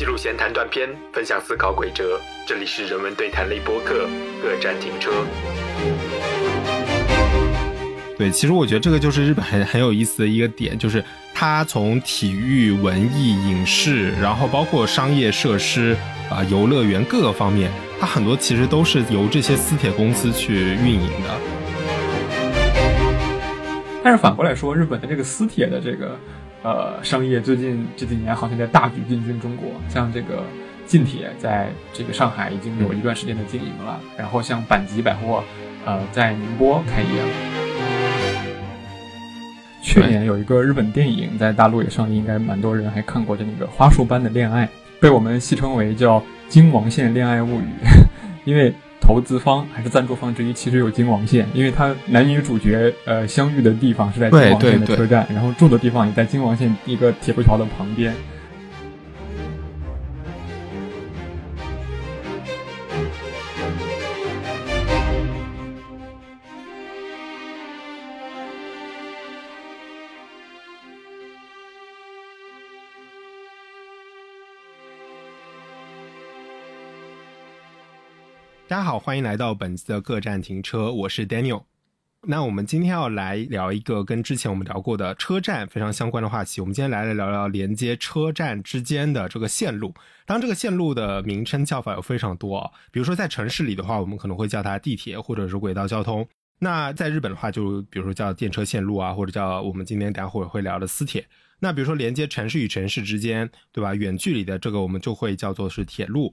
记录闲谈断片，分享思考轨折。这里是人文对谈类播客，各站停车。对，其实我觉得这个就是日本很有意思的一个点，就是它从体育、文艺、影视，然后包括商业设施啊、游乐园各个方面，它很多其实都是由这些私铁公司去运营的。但是反过来说，日本的这个私铁的这个商业最近这几年好像在大举进军中国，像这个近铁在这个上海已经有一段时间的经营了，然后像阪急百货在宁波开业了。去年有一个日本电影在大陆也上映，应该蛮多人还看过的，那个《花束般的恋爱》被我们戏称为叫京王线恋爱物语，因为投资方还是赞助方之一其实有京王线，因为他男女主角相遇的地方是在京王线的车站，然后住的地方也在京王线一个铁路桥的旁边。大家好，欢迎来到本期的各站停车，我是 Daniel。 那我们今天要来聊一个跟之前我们聊过的车站非常相关的话题，我们今天来聊聊连接车站之间的这个线路。当然这个线路的名称叫法有非常多，比如说在城市里的话我们可能会叫它地铁或者是轨道交通，那在日本的话就比如说叫电车线路啊，或者叫我们今天待会会聊的私铁。那比如说连接城市与城市之间，对吧，远距离的这个我们就会叫做是铁路。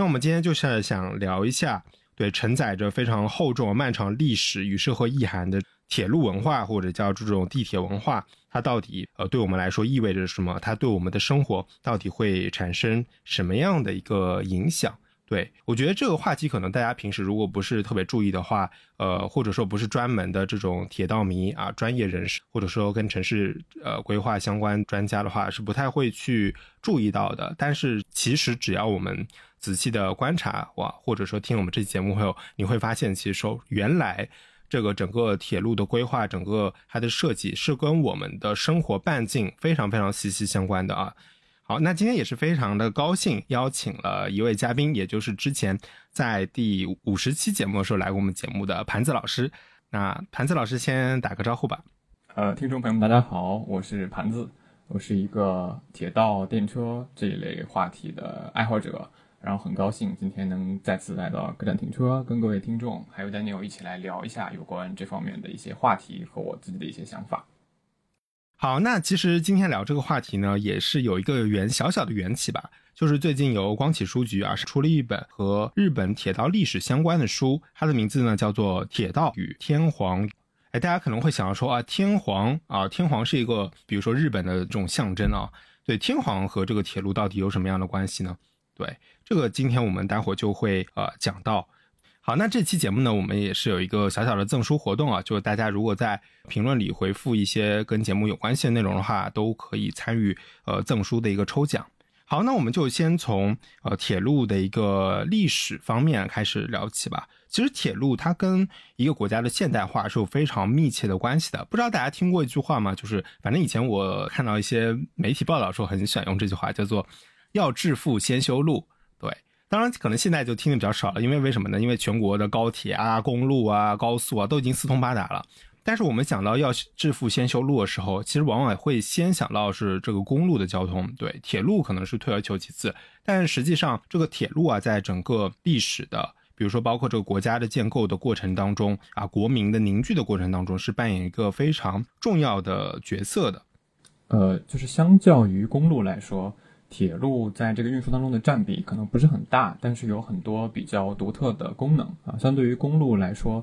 那我们今天就是想聊一下，对承载着非常厚重漫长历史与社会意涵的铁路文化，或者叫这种地铁文化，它到底对我们来说意味着什么，它对我们的生活到底会产生什么样的一个影响。对，我觉得这个话题可能大家平时如果不是特别注意的话，或者说不是专门的这种铁道迷啊、专业人士，或者说跟城市规划相关专家的话，是不太会去注意到的。但是其实只要我们仔细的观察哇，或者说听我们这期节目后，你会发现其实说原来这个整个铁路的规划，整个它的设计是跟我们的生活半径非常非常息息相关的啊。好，那今天也是非常的高兴邀请了一位嘉宾，也就是之前在第50期节目的时候来过我们节目的盘子老师。那盘子老师先打个招呼吧。听众朋友们大家好，我是盘子，我是一个铁道电车这一类话题的爱好者，然后很高兴今天能再次来到各站停车，跟各位听众还有 Daniel 一起来聊一下有关这方面的一些话题和我自己的一些想法。好，那其实今天聊这个话题呢，也是有一个小小的缘起吧，就是最近由光启书局出了一本和日本铁道历史相关的书，它的名字呢叫做《铁道与天皇》。哎，大家可能会想要说啊，天皇啊，天皇是一个比如说日本的这种象征啊，对，天皇和这个铁路到底有什么样的关系呢？对，这个今天我们待会就会讲到。好，那这期节目呢，我们也是有一个小小的赠书活动啊，就是大家如果在评论里回复一些跟节目有关系的内容的话，都可以参与赠书的一个抽奖。好，那我们就先从铁路的一个历史方面开始聊起吧。其实铁路它跟一个国家的现代化是有非常密切的关系的。不知道大家听过一句话吗？就是反正以前我看到一些媒体报道说很喜欢用这句话，叫做要致富先修路。对。当然可能现在就听得比较少了，因为为什么呢？因为全国的高铁啊、公路啊、高速啊都已经四通八达了。但是我们想到要致富先修路的时候，其实往往会先想到是这个公路的交通，对，铁路可能是退而求其次。但实际上这个铁路啊，在整个历史的比如说包括这个国家的建构的过程当中啊，国民的凝聚的过程当中，是扮演一个非常重要的角色的。就是相较于公路来说，铁路在这个运输当中的占比可能不是很大，但是有很多比较独特的功能啊。相对于公路来说，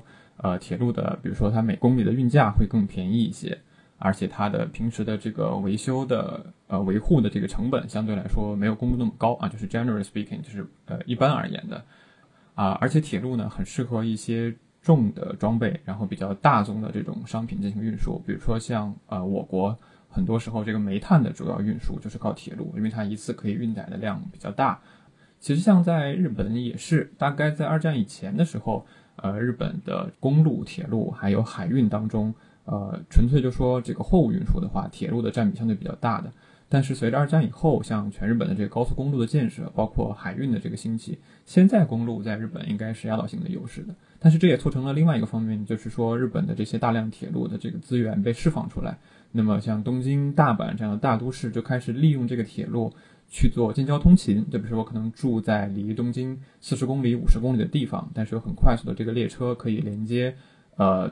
铁路的比如说它每公里的运价会更便宜一些，而且它的平时的这个维修的维护的这个成本相对来说没有公路那么高啊，就是 generally speaking 就是一般而言的啊。而且铁路呢很适合一些重的装备，然后比较大宗的这种商品进行运输，比如说像我国。很多时候这个煤炭的主要运输就是靠铁路，因为它一次可以运载的量比较大。其实像在日本也是，大概在二战以前的时候，日本的公路、铁路还有海运当中，纯粹就说这个货物运输的话，铁路的占比相对比较大的。但是随着二战以后，像全日本的这个高速公路的建设，包括海运的这个兴起，现在公路在日本应该是压倒性的优势的。但是这也促成了另外一个方面，就是说日本的这些大量铁路的这个资源被释放出来，那么像东京、大阪这样的大都市就开始利用这个铁路去做近郊通勤。就比如说我可能住在离东京40公里、50公里的地方，但是有很快速的这个列车可以连接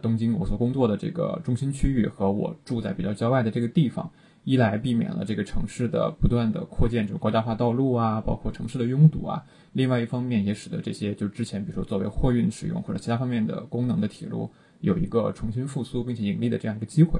东京我所工作的这个中心区域和我住在比较郊外的这个地方，一来避免了这个城市的不断的扩建这种高架化道路啊，包括城市的拥堵啊，另外一方面也使得这些就之前比如说作为货运使用或者其他方面的功能的铁路有一个重新复苏并且盈利的这样一个机会。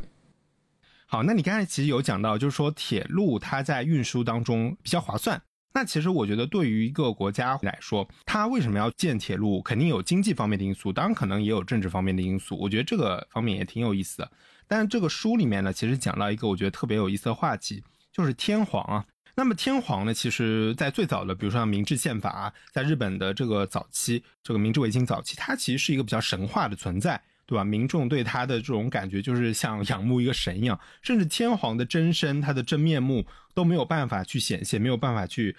好，那你刚才其实有讲到，就是说铁路它在运输当中比较划算，那其实我觉得对于一个国家来说，它为什么要建铁路，肯定有经济方面的因素，当然可能也有政治方面的因素，我觉得这个方面也挺有意思的。但是这个书里面呢，其实讲到一个我觉得特别有意思的话题，就是天皇啊。那么天皇呢，其实在最早的比如说像明治宪法啊，在日本的这个早期，这个明治维新早期，它其实是一个比较神话的存在，对吧？民众对他的这种感觉就是像仰慕一个神一样，甚至天皇的真身，他的真面目都没有办法去显现，没有办法去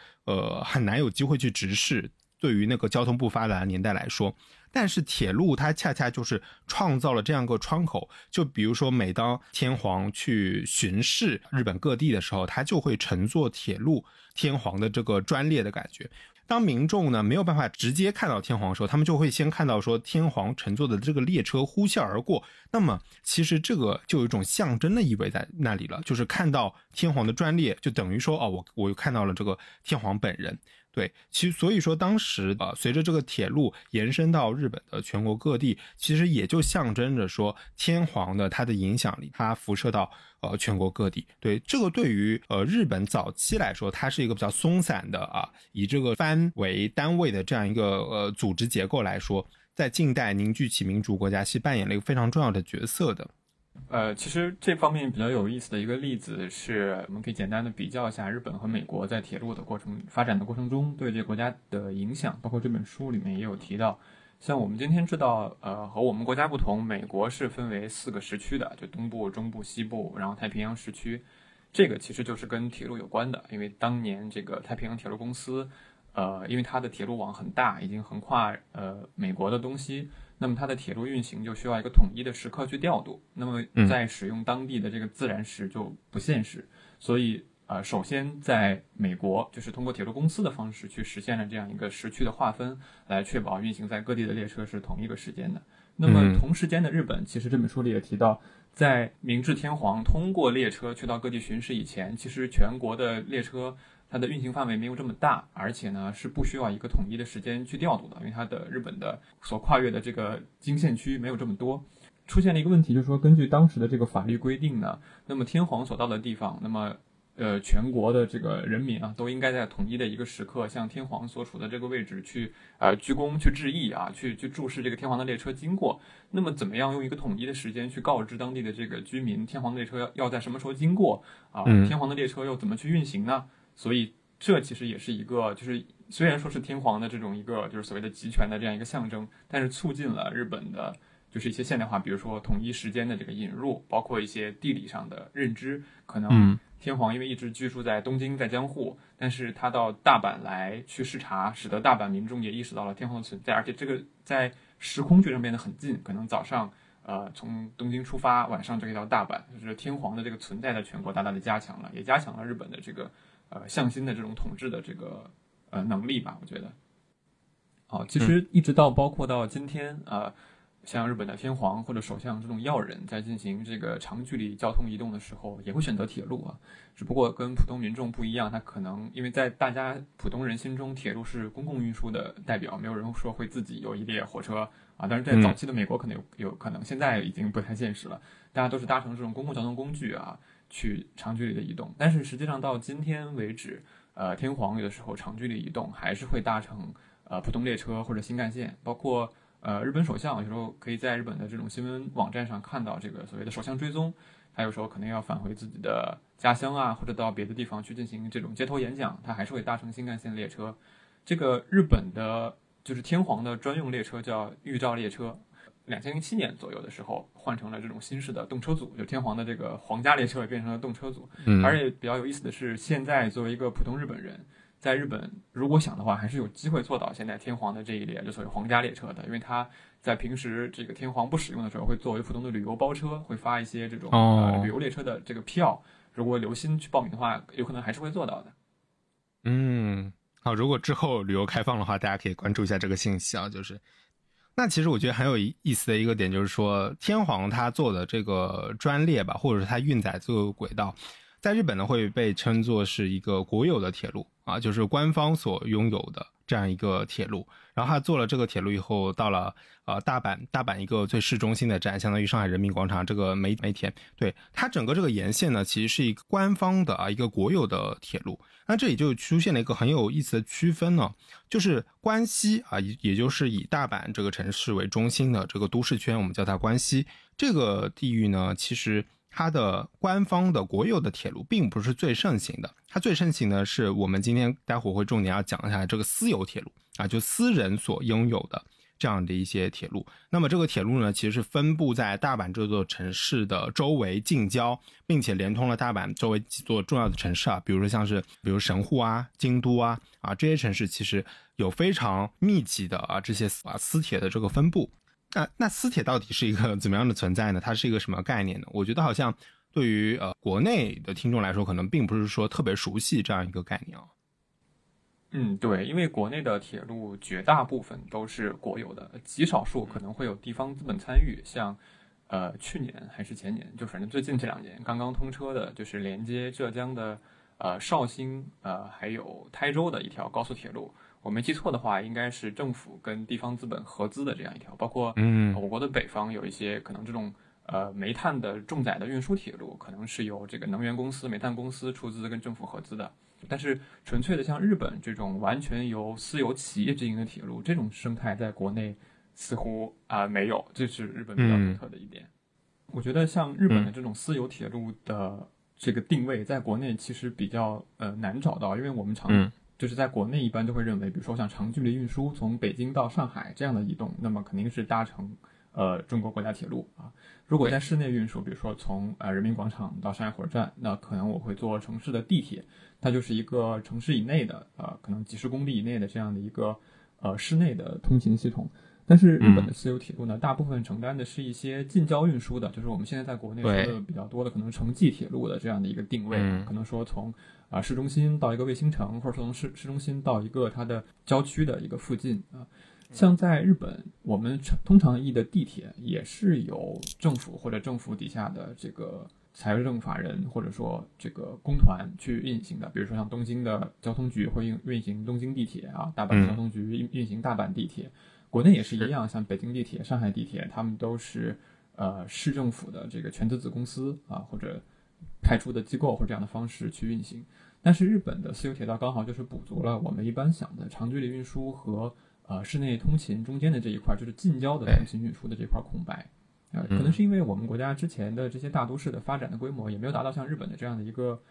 很难有机会去直视，对于那个交通不发达的年代来说。但是铁路它恰恰就是创造了这样一个窗口，就比如说每当天皇去巡视日本各地的时候，他就会乘坐铁路，天皇的这个专列的感觉。当民众呢没有办法直接看到天皇的时候，他们就会先看到说天皇乘坐的这个列车呼啸而过，那么其实这个就有一种象征的意味在那里了，就是看到天皇的专列就等于说我看到了这个天皇本人。对，其实所以说当时随着这个铁路延伸到日本的全国各地，其实也就象征着说天皇的他的影响力，它辐射到全国各地。对，这个对于日本早期来说，它是一个比较松散的啊，以这个藩为单位的这样一个组织结构来说，在近代凝聚起民主国家是扮演了一个非常重要的角色的。其实这方面比较有意思的一个例子是，我们可以简单的比较一下日本和美国在铁路的过程发展的过程中对这个国家的影响，包括这本书里面也有提到。像我们今天知道，和我们国家不同，美国是分为4个时区的，就东部、中部、西部，然后太平洋时区。这个其实就是跟铁路有关的，因为当年这个太平洋铁路公司，因为它的铁路网很大，已经横跨美国的东西。那么它的铁路运行就需要一个统一的时刻去调度，那么在使用当地的这个自然时就不现实，所以首先在美国就是通过铁路公司的方式去实现了这样一个时区的划分，来确保运行在各地的列车是同一个时间的。那么同时间的日本，其实这本书里也提到，在明治天皇通过列车去到各地巡视以前，其实全国的列车它的运行范围没有这么大，而且呢是不需要一个统一的时间去调度的，因为它的日本的所跨越的这个经线区没有这么多。出现了一个问题，就是说根据当时的这个法律规定呢，那么天皇所到的地方，那么全国的这个人民啊，都应该在统一的一个时刻向天皇所处的这个位置去鞠躬去致意啊，去注视这个天皇的列车经过。那么怎么样用一个统一的时间去告知当地的这个居民天皇的列车要在什么时候经过啊，天皇的列车又怎么去运行呢？所以这其实也是一个，就是虽然说是天皇的这种一个就是所谓的集权的这样一个象征，但是促进了日本的就是一些现代化，比如说统一时间的这个引入，包括一些地理上的认知。可能天皇因为一直居住在东京在江户，但是他到大阪来去视察，使得大阪民众也意识到了天皇的存在，而且这个在时空距离上变得很近，可能早上从东京出发，晚上就可以到大阪，就是天皇的这个存在在全国大大的加强了，也加强了日本的这个向心的这种统治的这个能力吧，我觉得。好，其实一直到包括到今天，像日本的天皇或者首相这种要人，在进行这个长距离交通移动的时候，也会选择铁路啊。只不过跟普通民众不一样，他可能因为在大家普通人心中，铁路是公共运输的代表，没有人说会自己有一列火车啊。但是在早期的美国可能有可能，现在已经不太现实了，大家都是搭乘这种公共交通工具啊，去长距离的移动。但是实际上到今天为止，天皇有的时候长距离移动还是会搭乘普通列车或者新干线，包括日本首相有时候可以在日本的这种新闻网站上看到这个所谓的首相追踪，他有时候可能要返回自己的家乡啊，或者到别的地方去进行这种街头演讲，他还是会搭乘新干线列车。这个日本的就是天皇的专用列车叫御照列车， 2007年左右的时候换成了这种新式的动车组，就天皇的这个皇家列车也变成了动车组。而且比较有意思的是，现在作为一个普通日本人，在日本如果想的话还是有机会做到现在天皇的这一列就所谓皇家列车的，因为它在平时这个天皇不使用的时候会作为普通的旅游包车会发一些这种旅游列车的这个票，如果留心去报名的话有可能还是会做到的。嗯，好，如果之后旅游开放的话大家可以关注一下这个信息啊。就是那其实我觉得很有意思的一个点就是说，天皇他做的这个专列吧，或者是他运载这个轨道，在日本呢会被称作是一个国有的铁路啊，就是官方所拥有的这样一个铁路。然后他做了这个铁路以后，到了大阪一个最市中心的站，相当于上海人民广场这个梅田，对，它整个这个沿线呢其实是一个官方的一个国有的铁路。那这里就出现了一个很有意思的区分呢，就是关西啊，也就是以大阪这个城市为中心的这个都市圈，我们叫它关西这个地域呢，其实它的官方的国有的铁路并不是最盛行的，它最盛行的是我们今天待会儿会重点要讲一下这个私有铁路啊，就私人所拥有的这样的一些铁路。那么这个铁路呢，其实是分布在大阪这座城市的周围近郊，并且连通了大阪周围几座重要的城市啊，比如神户啊、京都啊这些城市，其实有非常密集的这些私铁的这个分布。那私铁到底是一个怎么样的存在呢？它是一个什么概念呢？我觉得好像对于国内的听众来说，可能并不是说特别熟悉这样一个概念啊。嗯，对，因为国内的铁路绝大部分都是国有的，极少数可能会有地方资本参与，像去年还是前年，就反正最近这2年刚刚通车的，就是连接浙江的绍兴还有台州的一条高速铁路，我没记错的话应该是政府跟地方资本合资的这样一条，包括我国的北方有一些可能这种煤炭的重载的运输铁路，可能是由这个能源公司、煤炭公司出资跟政府合资的。但是纯粹的像日本这种完全由私有企业经营的铁路，这种生态在国内似乎没有，这是日本比较独特的一点。我觉得像日本的这种私有铁路的这个定位在国内其实比较难找到，因为我们就是在国内一般都会认为，比如说像长距离运输从北京到上海这样的移动，那么肯定是搭乘中国国家铁路啊。如果在室内运输，比如说从人民广场到上海火车站，那可能我会坐城市的地铁，它就是一个城市以内的可能几十公里以内的这样的一个室内的通勤系统。但是日本的私有铁路呢，大部分承担的是一些近郊运输的，就是我们现在在国内说的比较多的可能城际铁路的这样的一个定位，可能说从市中心到一个卫星城，或者从市中心到一个它的郊区的一个附近啊。像在日本，我们通常意义的地铁也是由政府或者政府底下的这个财政法人或者说这个公团去运行的，比如说像东京的交通局会运行东京地铁啊，大阪交通局运行大阪地铁。国内也是一样，像北京地铁、上海地铁，他们都是市政府的这个全资子公司啊，或者派出的机构或者这样的方式去运行。但是日本的私有铁道刚好就是补足了我们一般想的长距离运输和室内通勤中间的这一块，就是近郊的通勤运输的这块空白。可能是因为我们国家之前的这些大都市的发展的规模也没有达到像日本的这样的一个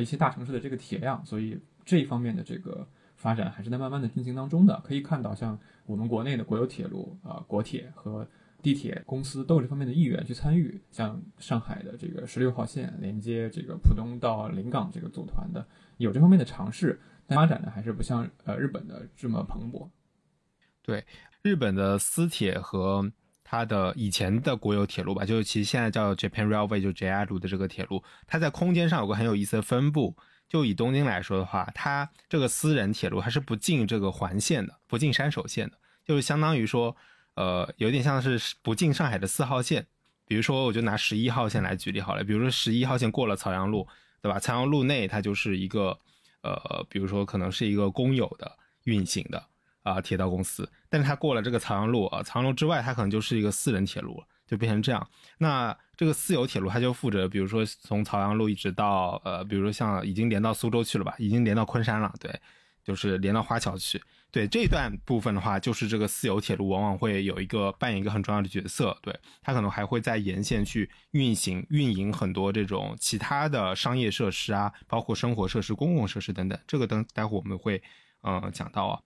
一些大城市的这个体量，所以这一方面的这个发展还是在慢慢的进行当中的。可以看到像我们国内的国有铁路国铁和地铁公司都有这方面的意愿去参与，像上海的这个16号线连接这个浦东到临港这个组团的有这方面的尝试，但发展呢还是不像日本的这么蓬勃。对，日本的私铁和它的以前的国有铁路吧，就是其实现在叫 Japan Railway 就 JR 的这个铁路，它在空间上有个很有意思的分布。就以东京来说的话，它这个私人铁路它是不进这个环线的，不进山手线的，就是相当于说有点像是不进上海的4号线。比如说我就拿11号线来举例好了，比如说11号线过了朝阳路，对吧，朝阳路内它就是一个比如说可能是一个公有的运行的铁道公司，但是它过了这个朝阳路朝阳路之外它可能就是一个私人铁路了，就变成这样。那这个私有铁路它就负责比如说从朝阳路一直到比如说像已经连到苏州去了吧，已经连到昆山了，对，就是连到花桥去，对，这一段部分的话就是这个私有铁路往往会有一个扮演一个很重要的角色，对，它可能还会在沿线去运营很多这种其他的商业设施啊，包括生活设施、公共设施等等，这个待会我们会讲到啊。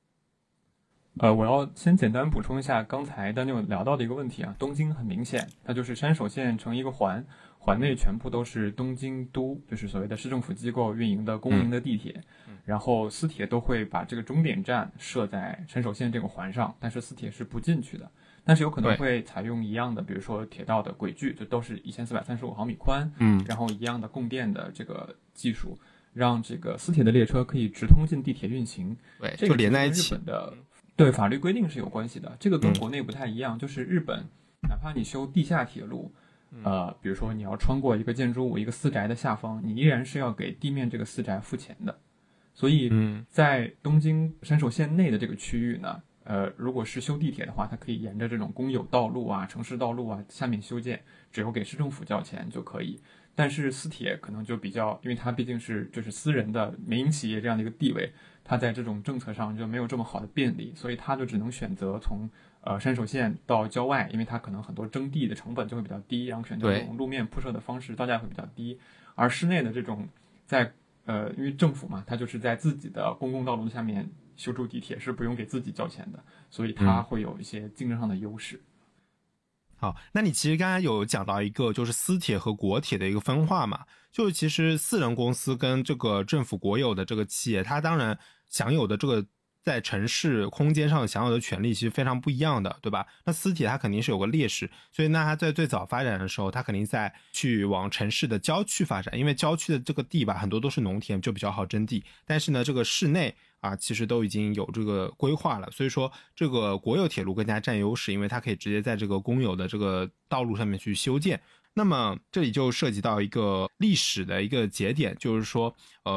我要先简单补充一下刚才Daniel聊到的一个问题啊，东京很明显，它就是山手线成一个环，环内全部都是东京都，就是所谓的市政府机构运营的公营的地铁，然后私铁都会把这个终点站设在山手线这个环上，但是私铁是不进去的，但是有可能会采用一样的，比如说铁道的轨距，就都是1435毫米宽，然后一样的供电的这个技术，让这个私铁的列车可以直通进地铁运行，对，就连在一起。对，法律规定是有关系的，这个跟国内不太一样，就是日本哪怕你修地下铁路，比如说你要穿过一个建筑物，一个私宅的下方，你依然是要给地面这个私宅付钱的。所以在东京山手线内的这个区域呢，如果是修地铁的话，它可以沿着这种公有道路啊、城市道路啊下面修建，只有给市政府交钱就可以。但是私铁可能就比较，因为它毕竟是就是私人的民营企业这样的一个地位，它在这种政策上就没有这么好的便利，所以它就只能选择从山手线到郊外，因为它可能很多征地的成本就会比较低，然后选择这种路面铺设的方式，造价会比较低。而室内的这种在因为政府嘛，它就是在自己的公共道路下面修筑地铁，是不用给自己交钱的，所以它会有一些竞争上的优势。好，那你其实刚才有讲到一个就是私铁和国铁的一个分化嘛，就是其实私人公司跟这个政府国有的这个企业，它当然享有的这个在城市空间上享有的权利其实非常不一样的，对吧？那私铁它肯定是有个劣势，所以那它在最早发展的时候，它肯定在去往城市的郊区发展，因为郊区的这个地吧，很多都是农田，就比较好征地，但是呢这个市内啊，其实都已经有这个规划了，所以说这个国有铁路更加占优势，因为它可以直接在这个公有的这个道路上面去修建。那么这里就涉及到一个历史的一个节点，就是说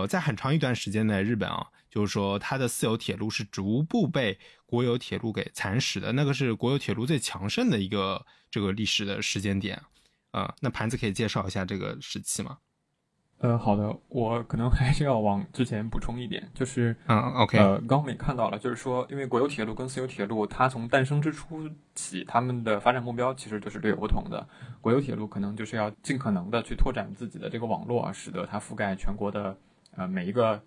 在很长一段时间内，日本啊，就是说它的私有铁路是逐步被国有铁路给蚕食的，那个是国有铁路最强盛的一个这个历史的时间点那盘子可以介绍一下这个时期吗？好的，我可能还是要往之前补充一点，就是刚我们也看到了，就是说因为国有铁路跟私有铁路它从诞生之初起，他们的发展目标其实就是略有不同的。国有铁路可能就是要尽可能的去拓展自己的这个网络，使得它覆盖全国的每一个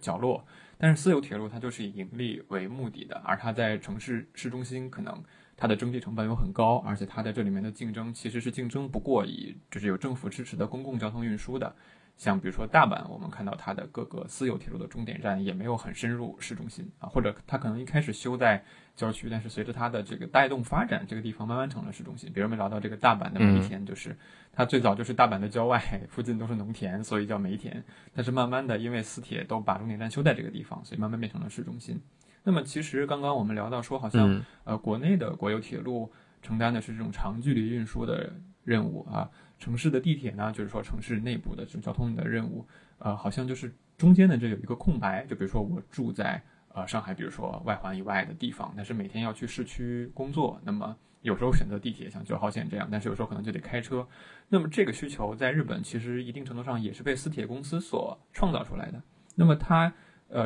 角落，但是私有铁路它就是以盈利为目的的，而它在城市市中心可能它的征地成本又很高，而且它在这里面的竞争其实是竞争不过以就是有政府支持的公共交通运输的，像比如说大阪，我们看到它的各个私有铁路的终点站也没有很深入市中心啊，或者它可能一开始修在郊区，但是随着它的这个带动发展，这个地方慢慢成了市中心。比如我们聊到这个大阪的梅田，就是它最早就是大阪的郊外，附近都是农田，所以叫梅田。但是慢慢的，因为私铁都把终点站修在这个地方，所以慢慢变成了市中心。那么其实刚刚我们聊到说，好像国内的国有铁路承担的是这种长距离运输的任务啊。城市的地铁呢，就是说城市内部的这种交通的任务，好像就是中间的这有一个空白，就比如说我住在上海，比如说外环以外的地方，但是每天要去市区工作，那么有时候选择地铁，像9号线这样，但是有时候可能就得开车。那么这个需求在日本其实一定程度上也是被私铁公司所创造出来的。那么它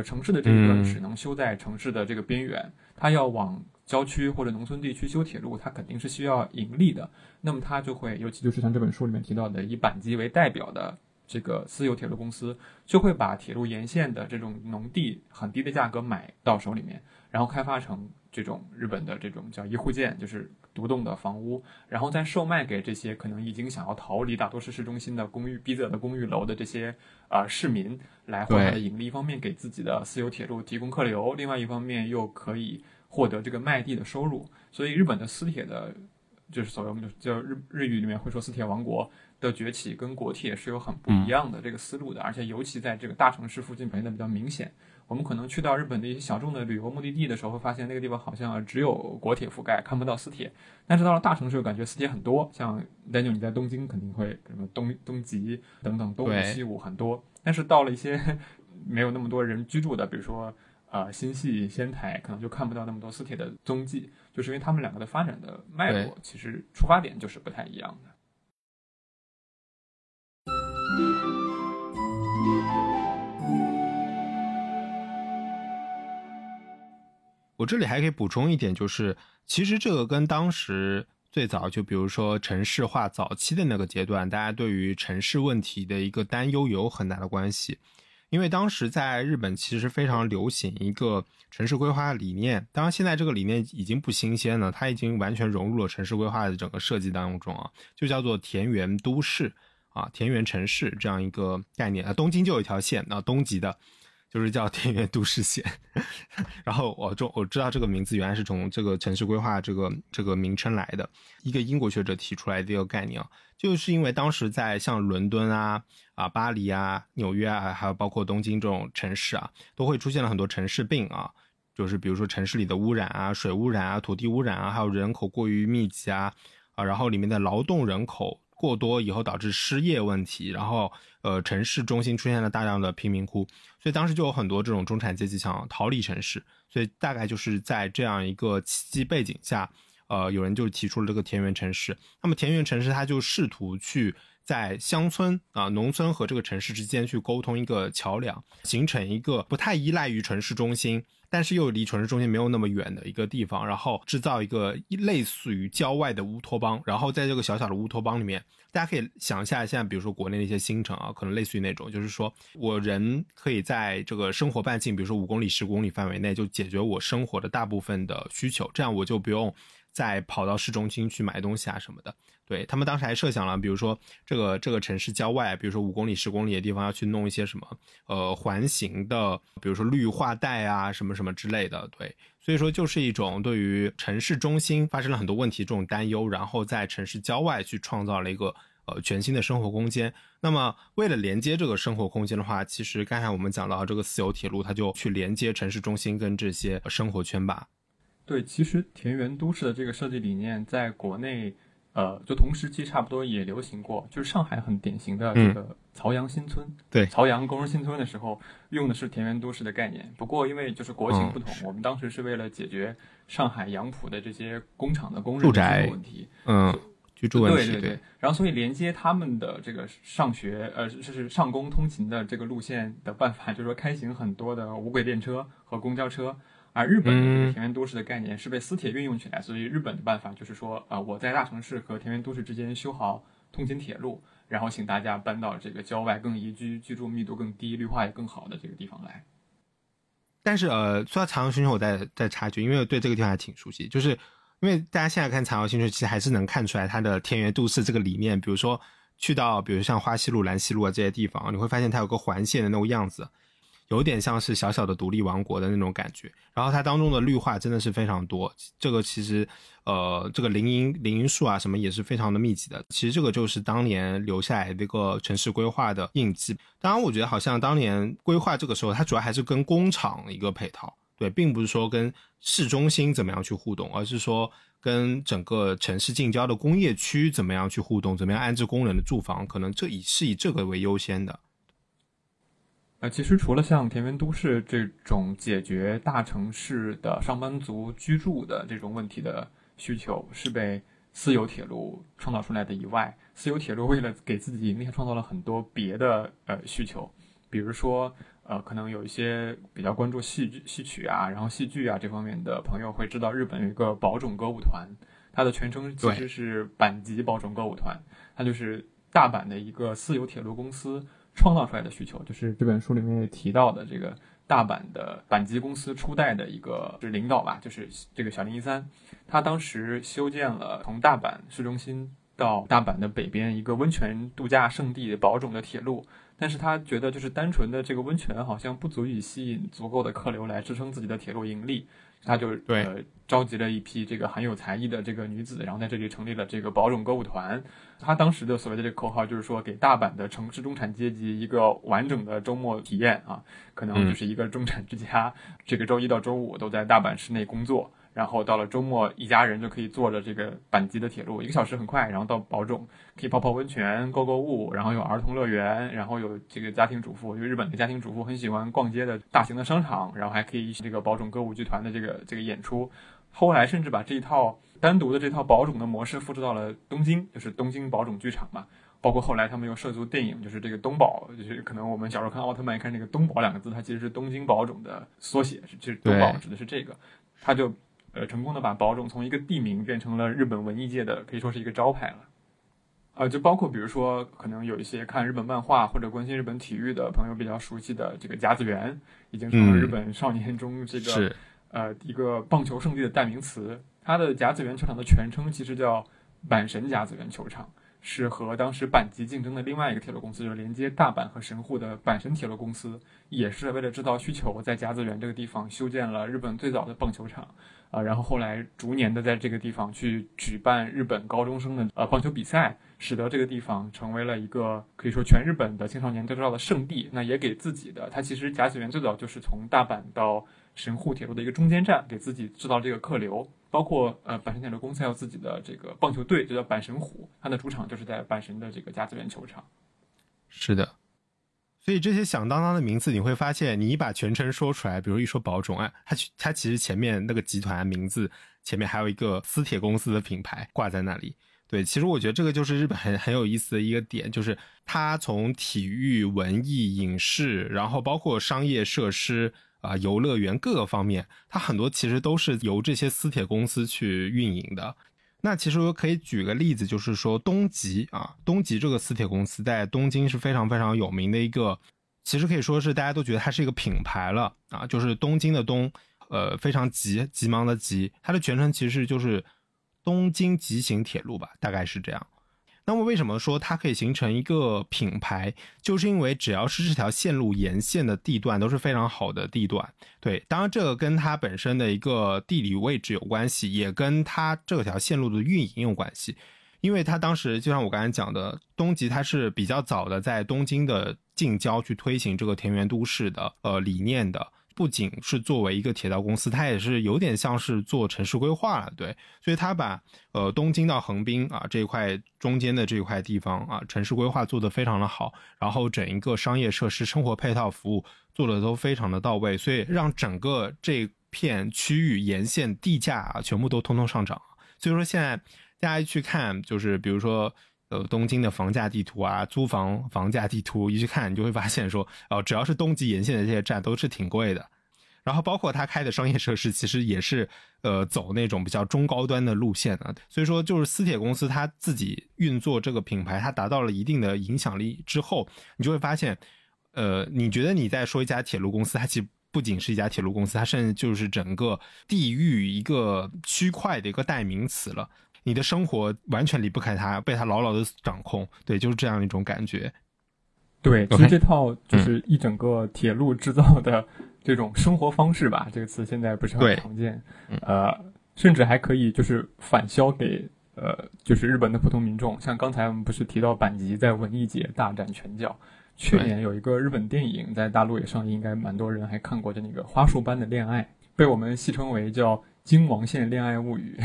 城市的这一段只能修在城市的这个边缘，它要往郊区或者农村地区修铁路，它肯定是需要盈利的，那么它就会，尤其就是像这本书里面提到的以阪急为代表的这个私有铁路公司，就会把铁路沿线的这种农地很低的价格买到手里面，然后开发成这种日本的这种叫一户建，就是独栋的房屋，然后再售卖给这些可能已经想要逃离大都市市中心的公寓逼仄的公寓楼的这些市民来获得盈利，一方面给自己的私有铁路提供客流，另外一方面又可以获得这个卖地的收入。所以日本的私铁的，就是所谓我们叫日语里面会说私铁王国的崛起，跟国铁是有很不一样的这个思路的，而且尤其在这个大城市附近表现的比较明显。我们可能去到日本的一些小众的旅游目的地的时候，会发现那个地方好像只有国铁覆盖，看不到私铁，但是到了大城市感觉私铁很多，像 Daniel 你在东京肯定会什么东急等等，东武西武很多，但是到了一些没有那么多人居住的，比如说新系仙台，可能就看不到那么多私铁的踪迹，就是因为他们两个的发展的脉络其实出发点就是不太一样的。我这里还可以补充一点，就是其实这个跟当时最早就比如说城市化早期的那个阶段，大家对于城市问题的一个担忧有很大的关系。因为当时在日本其实非常流行一个城市规划理念，当然现在这个理念已经不新鲜了，它已经完全融入了城市规划的整个设计当中啊，就叫做田园都市啊，田园城市这样一个概念啊。东京就有一条线啊，东极的就是叫田园都市线然后我知道这个名字原来是从这个城市规划这个名称来的，一个英国学者提出来的一个概念啊，就是因为当时在像伦敦啊巴黎啊纽约啊还有包括东京这种城市啊，都会出现了很多城市病啊，就是比如说城市里的污染啊、水污染啊、土地污染啊，还有人口过于密集啊，然后里面的劳动人口过多以后导致失业问题，然后城市中心出现了大量的贫民窟，所以当时就有很多这种中产阶级想逃离城市，所以大概就是在这样一个契机背景下，有人就提出了这个田园城市。那么田园城市它就试图去在乡村啊、农村和这个城市之间去沟通一个桥梁，形成一个不太依赖于城市中心，但是又离城市中心没有那么远的一个地方，然后制造一个类似于郊外的乌托邦。然后在这个小小的乌托邦里面，大家可以想一下，现在比如说国内的一些新城啊，可能类似于那种，就是说我人可以在这个生活半径比如说5公里、10公里范围内就解决我生活的大部分的需求，这样我就不用再跑到市中心去买东西啊什么的。对，他们当时还设想了，比如说这个城市郊外，比如说5公里、10公里的地方要去弄一些什么环形的，比如说绿化带啊什么什么之类的。对，所以说就是一种对于城市中心发生了很多问题这种担忧，然后在城市郊外去创造了一个全新的生活空间。那么为了连接这个生活空间的话，其实刚才我们讲到这个私有铁路，它就去连接城市中心跟这些生活圈吧。对，其实田园都市的这个设计理念在国内就同时期差不多也流行过，就是上海很典型的这个曹杨新村，对，曹杨工人新村的时候用的是田园都市的概念。不过因为就是国情不同，我们当时是为了解决上海杨浦的这些工厂的工人的问题，居住问题，对。然后所以连接他们的这个上学就是上工通勤的这个路线的办法，就是说开行很多的无轨电车和公交车。而日本的这个田园都市的概念是被私铁运用起来，所以日本的办法就是说，我在大城市和田园都市之间修好通勤铁路，然后请大家搬到这个郊外更宜居、居住密度更低、绿化也更好的这个地方来。但是说到长阳新村，我再插一句，因为我对这个地方还挺熟悉，就是因为大家现在看长阳新村，其实还是能看出来它的田园都市这个理念。比如说去到比如像花溪路、兰溪路啊这些地方，你会发现它有个环线的那种样子。有点像是小小的独立王国的那种感觉，然后它当中的绿化真的是非常多，这个其实这个林荫树啊什么也是非常的密集的。其实这个就是当年留下来的一个城市规划的印记。当然我觉得好像当年规划这个时候它主要还是跟工厂一个配套，对，并不是说跟市中心怎么样去互动，而是说跟整个城市近郊的工业区怎么样去互动，怎么样安置工人的住房，可能这是以这个为优先的。其实除了像田园都市这种解决大城市的上班族居住的这种问题的需求是被私有铁路创造出来的以外，私有铁路为了给自己盈利创造了很多别的需求，比如说可能有一些比较关注戏曲啊，然后戏剧啊这方面的朋友会知道，日本有一个宝冢歌舞团，它的全称其实是阪急宝冢歌舞团，它就是大阪的一个私有铁路公司创造出来的需求，就是这本书里面也提到的这个大阪的阪急公司初代的一个就是领导吧，就是这个小林一三，他当时修建了从大阪市中心到大阪的北边一个温泉度假胜地宝冢的铁路，但是他觉得就是单纯的这个温泉好像不足以吸引足够的客流来支撑自己的铁路盈利，他就召集了一批这个很有才艺的这个女子，然后在这里成立了这个宝冢歌舞团。他当时的所谓的这个口号就是说，给大阪的城市中产阶级一个完整的周末体验啊，可能就是一个中产之家，这个周1到周5都在大阪市内工作，然后到了周末一家人就可以坐着这个阪急的铁路，1个小时很快，然后到宝冢可以泡泡温泉、购购物，然后有儿童乐园，然后有这个家庭主妇，因为日本的家庭主妇很喜欢逛街的大型的商场，然后还可以这个宝冢歌舞剧团的这个演出。后来甚至把这一套单独的这套宝冢的模式复制到了东京，就是东京宝冢剧场嘛。包括后来他们又涉足电影，就是这个东宝，就是可能我们小时候看奥特曼看这个东宝2个字，它其实是东京宝冢的缩写，就是东宝指的是这个，它就成功的把宝冢从一个地名变成了日本文艺界的可以说是一个招牌了。就包括比如说可能有一些看日本漫画或者关心日本体育的朋友比较熟悉的这个甲子园，已经成了日本少年中这个、一个棒球圣地的代名词。它的甲子园球场的全称其实叫阪神甲子园球场，是和当时阪急竞争的另外一个铁路公司，就是连接大阪和神户的阪神铁路公司，也是为了制造需求，在甲子园这个地方修建了日本最早的棒球场。然后后来逐年的在这个地方去举办日本高中生的棒球比赛，使得这个地方成为了一个可以说全日本的青少年都知道的圣地。那也给自己的，它其实甲子园最早就是从大阪到神户铁路的一个中间站，给自己制造这个客流。包括阪神铁路公司还有自己的这个棒球队，就叫阪神虎，它的主场就是在阪神的这个甲子园球场。是的，所以这些响当当的名字，你会发现你一把全称说出来，比如一说宝冢啊，它其实前面那个集团名字前面还有一个私铁公司的品牌挂在那里。对，其实我觉得这个就是日本很有意思的一个点，就是它从体育、文艺、影视，然后包括商业设施啊、游乐园各个方面，它很多其实都是由这些私铁公司去运营的。那其实我可以举个例子，就是说东急啊，东急这个私铁公司在东京是非常非常有名的一个，其实可以说是大家都觉得它是一个品牌了啊，就是东京的东，非常急忙的急，它的全称其实就是东京急行铁路吧，大概是这样。那么为什么说它可以形成一个品牌，就是因为只要是这条线路沿线的地段都是非常好的地段。对，当然这个跟它本身的一个地理位置有关系，也跟它这条线路的运营有关系。因为它当时就像我刚才讲的，东急它是比较早的在东京的近郊去推行这个田园都市的理念的，不仅是作为一个铁道公司，它也是有点像是做城市规划了，对，所以它把东京到横滨啊这一块中间的这一块地方啊，城市规划做得非常的好，然后整一个商业设施、生活配套服务做得都非常的到位，所以让整个这片区域沿线地价啊全部都通通上涨。所以说现在大家去看，就是比如说东京的房价地图啊，租房房价地图一去看，你就会发现说只要是东急沿线的这些站都是挺贵的。然后包括他开的商业设施其实也是走那种比较中高端的路线的。所以说就是私铁公司他自己运作这个品牌，他达到了一定的影响力之后，你就会发现你觉得你在说一家铁路公司，它其实不仅是一家铁路公司，它甚至就是整个地域一个区块的一个代名词了。你的生活完全离不开它，被它牢牢的掌控，对，就是这样一种感觉。对，其实这套就是一整个铁路制造的这种生活方式吧，这个词现在不是很常见，甚至还可以就是反销给就是日本的普通民众。像刚才我们不是提到阪急在文艺节大展拳脚，去年有一个日本电影在大陆也上映，应该蛮多人还看过的，那个《花束般的恋爱》，被我们戏称为叫京王线恋爱物语，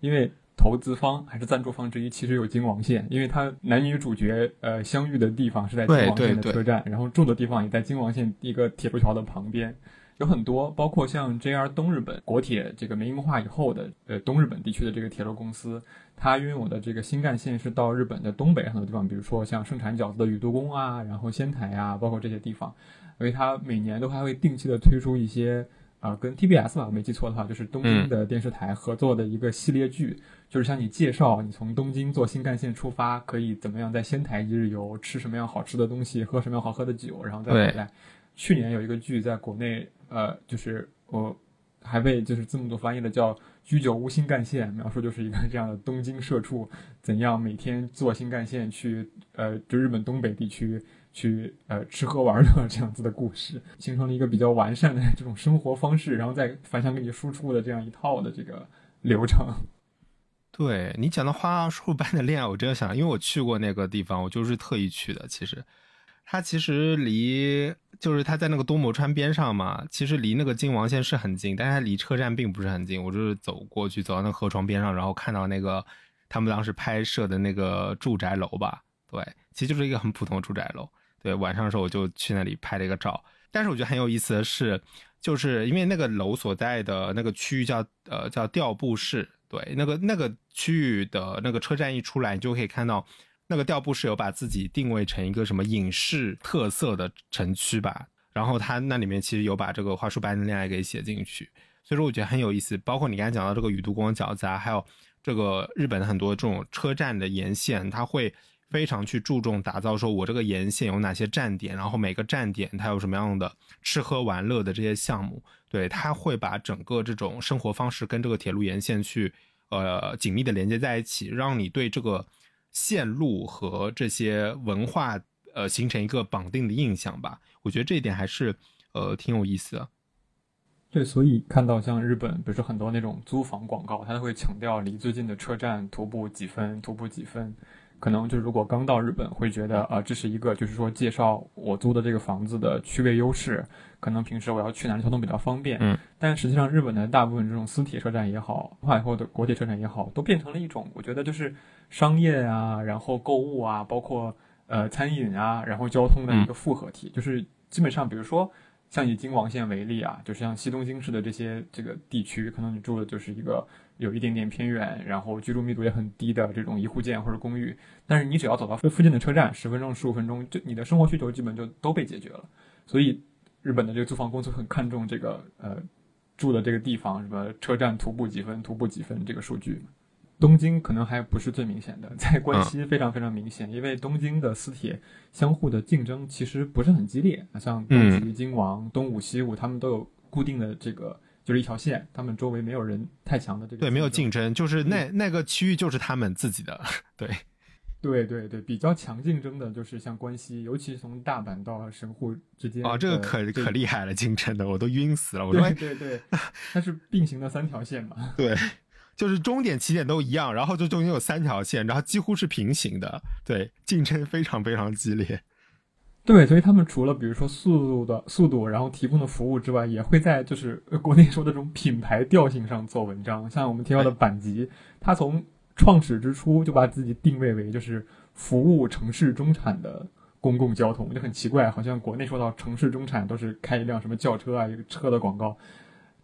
因为投资方还是赞助方之一其实有京王线，因为他男女主角相遇的地方是在京王线的车站，然后住的地方也在京王线一个铁路桥的旁边。有很多包括像 JR 东日本国铁这个民营化以后的东日本地区的这个铁路公司，它拥有的这个新干线是到日本的东北很多地方，比如说像生产饺子的宇多宫啊，然后仙台啊，包括这些地方。因为它每年都还会定期的推出一些跟 TBS 吧，我没记错的话，就是东京的电视台合作的一个系列剧，就是向你介绍你从东京坐新干线出发，可以怎么样在仙台一日游，吃什么样好吃的东西，喝什么样好喝的酒，然后再回来。去年有一个剧在国内，就是我还被就是字幕组翻译的叫《居酒屋新干线》，描述就是一个这样的东京社畜怎样每天坐新干线去就日本东北地区。去吃喝玩乐这样子的故事，形成了一个比较完善的这种生活方式，然后再反向给你输出的这样一套的这个流程。对，你讲到花束般的恋爱，我真的想，因为我去过那个地方，我就是特意去的。其实它其实离就是它在那个东博川边上嘛，其实离那个京王线是很近，但是它离车站并不是很近。我就是走过去，走到那个河床边上，然后看到那个他们当时拍摄的那个住宅楼吧，对，其实就是一个很普通的住宅楼。对，晚上的时候我就去那里拍了一个照。但是我觉得很有意思的是，就是因为那个楼所在的那个区域叫调布市，对，那个区域的那个车站一出来，你就可以看到那个调布市有把自己定位成一个什么影视特色的城区吧，然后它那里面其实有把这个花束般的恋爱给写进去，所以说我觉得很有意思。包括你刚才讲到这个宇都宫饺子啊，还有这个日本的很多这种车站的沿线，它会非常去注重打造说我这个沿线有哪些站点，然后每个站点它有什么样的吃喝玩乐的这些项目。对，它会把整个这种生活方式跟这个铁路沿线去紧密的连接在一起，让你对这个线路和这些文化形成一个绑定的印象吧。我觉得这一点还是挺有意思的。对，所以看到像日本比如说很多那种租房广告，它会强调离最近的车站徒步几分徒步几分，可能就如果刚到日本会觉得这是一个就是说介绍我租的这个房子的区位优势，可能平时我要去哪里交通比较方便。但实际上日本的大部分这种私铁车站也好，海后的国铁车站也好，都变成了一种我觉得就是商业啊，然后购物啊，包括餐饮啊，然后交通的一个复合体。就是基本上比如说像以京王线为例啊，就是像西东京市的这个地区，可能你住的就是一个有一点点偏远，然后居住密度也很低的这种一户建或者公寓，但是你只要走到附近的车站10分钟15分钟，就你的生活需求基本就都被解决了。所以日本的这个租房公司很看重这个住的这个地方什么车站徒步几分徒步几分这个数据。东京可能还不是最明显的，在关西非常非常明显，因为东京的私铁相互的竞争其实不是很激烈，像东急、京王、东武、西武，他们都有固定的这个就是一条线，他们周围没有人太强的这个对没有竞争，就是那个区域就是他们自己的。对，比较强竞争的就是像关西，尤其从大阪到神户之间。哦，这个可厉害了，竞争的我都晕死了。对，它是并行的三条线嘛。对。就是终点起点都一样，然后就中间有三条线，然后几乎是平行的。对，竞争非常非常激烈。对，所以他们除了比如说速度然后提供的服务之外，也会在就是国内说的这种品牌调性上做文章。像我们提到的阪急，他从创始之初就把自己定位为就是服务城市中产的公共交通，就很奇怪，好像国内说到城市中产都是开一辆什么轿车啊，一个车的广告。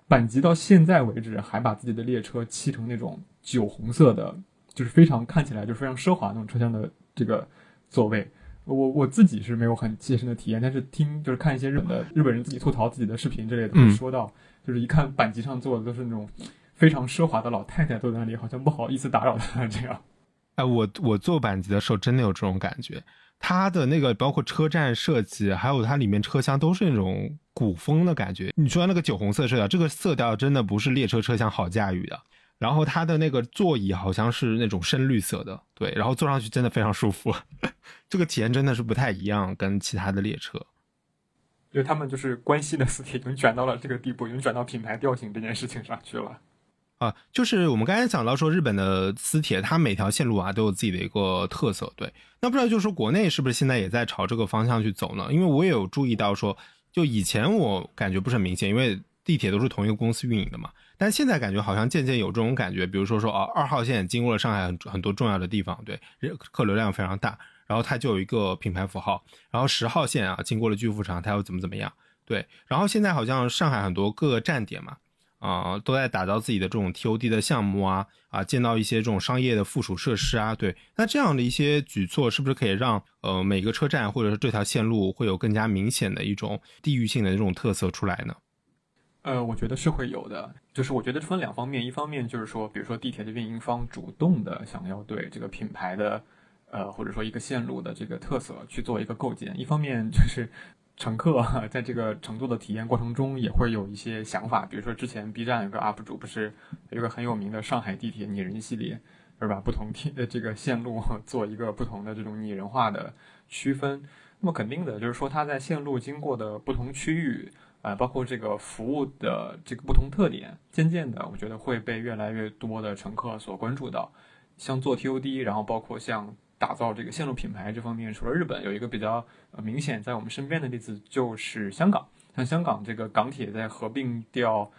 阪急到现在为止还把自己的列车漆成那种酒红色的，就是非常看起来就是非常奢华那种车厢的这个座位。我自己是没有很切身的体验，但是就是看一些日本人自己吐槽自己的视频之类的，会说到就是一看阪急上坐的都是那种非常奢华的老太太坐在那里，好像不好意思打扰她这样。哎，我坐阪急的时候真的有这种感觉，它的那个包括车站设计，还有它里面车厢都是那种古风的感觉。你说那个酒红色色调，这个色调真的不是列车车厢好驾驭的。然后它的那个座椅好像是那种深绿色的，对，然后坐上去真的非常舒服。这个体验真的是不太一样，跟其他的列车。就他们就是关西的私铁已经卷到了这个地步，已经卷到品牌调性这件事情上去了。啊，就是我们刚才讲到说日本的私铁它每条线路啊都有自己的一个特色。对，那不知道就是说国内是不是现在也在朝这个方向去走呢？因为我也有注意到说，就以前我感觉不是很明显，因为地铁都是同一个公司运营的嘛，但现在感觉好像渐渐有这种感觉。比如说2号线经过了上海很多重要的地方，对，客流量非常大，然后它就有一个品牌符号。然后10号线啊经过了巨富场，它又怎么样，对。然后现在好像上海很多各个站点嘛都在打造自己的这种 TOD 的项目啊，建造一些这种商业的附属设施啊，对。那这样的一些举措是不是可以让每个车站或者是这条线路会有更加明显的一种地域性的这种特色出来呢？我觉得是会有的。就是我觉得分两方面，一方面就是说，比如说地铁的运营方主动的想要对这个品牌的或者说一个线路的这个特色去做一个构建；一方面就是乘客在这个乘坐的体验过程中也会有一些想法。比如说之前 B 站有个 UP 主，不是有个很有名的上海地铁拟人系列，是吧？不同这个线路做一个不同的这种拟人化的区分。那么肯定的就是说，它在线路经过的不同区域包括这个服务的这个不同特点，渐渐的我觉得会被越来越多的乘客所关注到。像做 TOD， 然后包括像打造这个线路品牌这方面，除了日本，有一个比较明显在我们身边的例子就是香港。像香港这个港铁在合并掉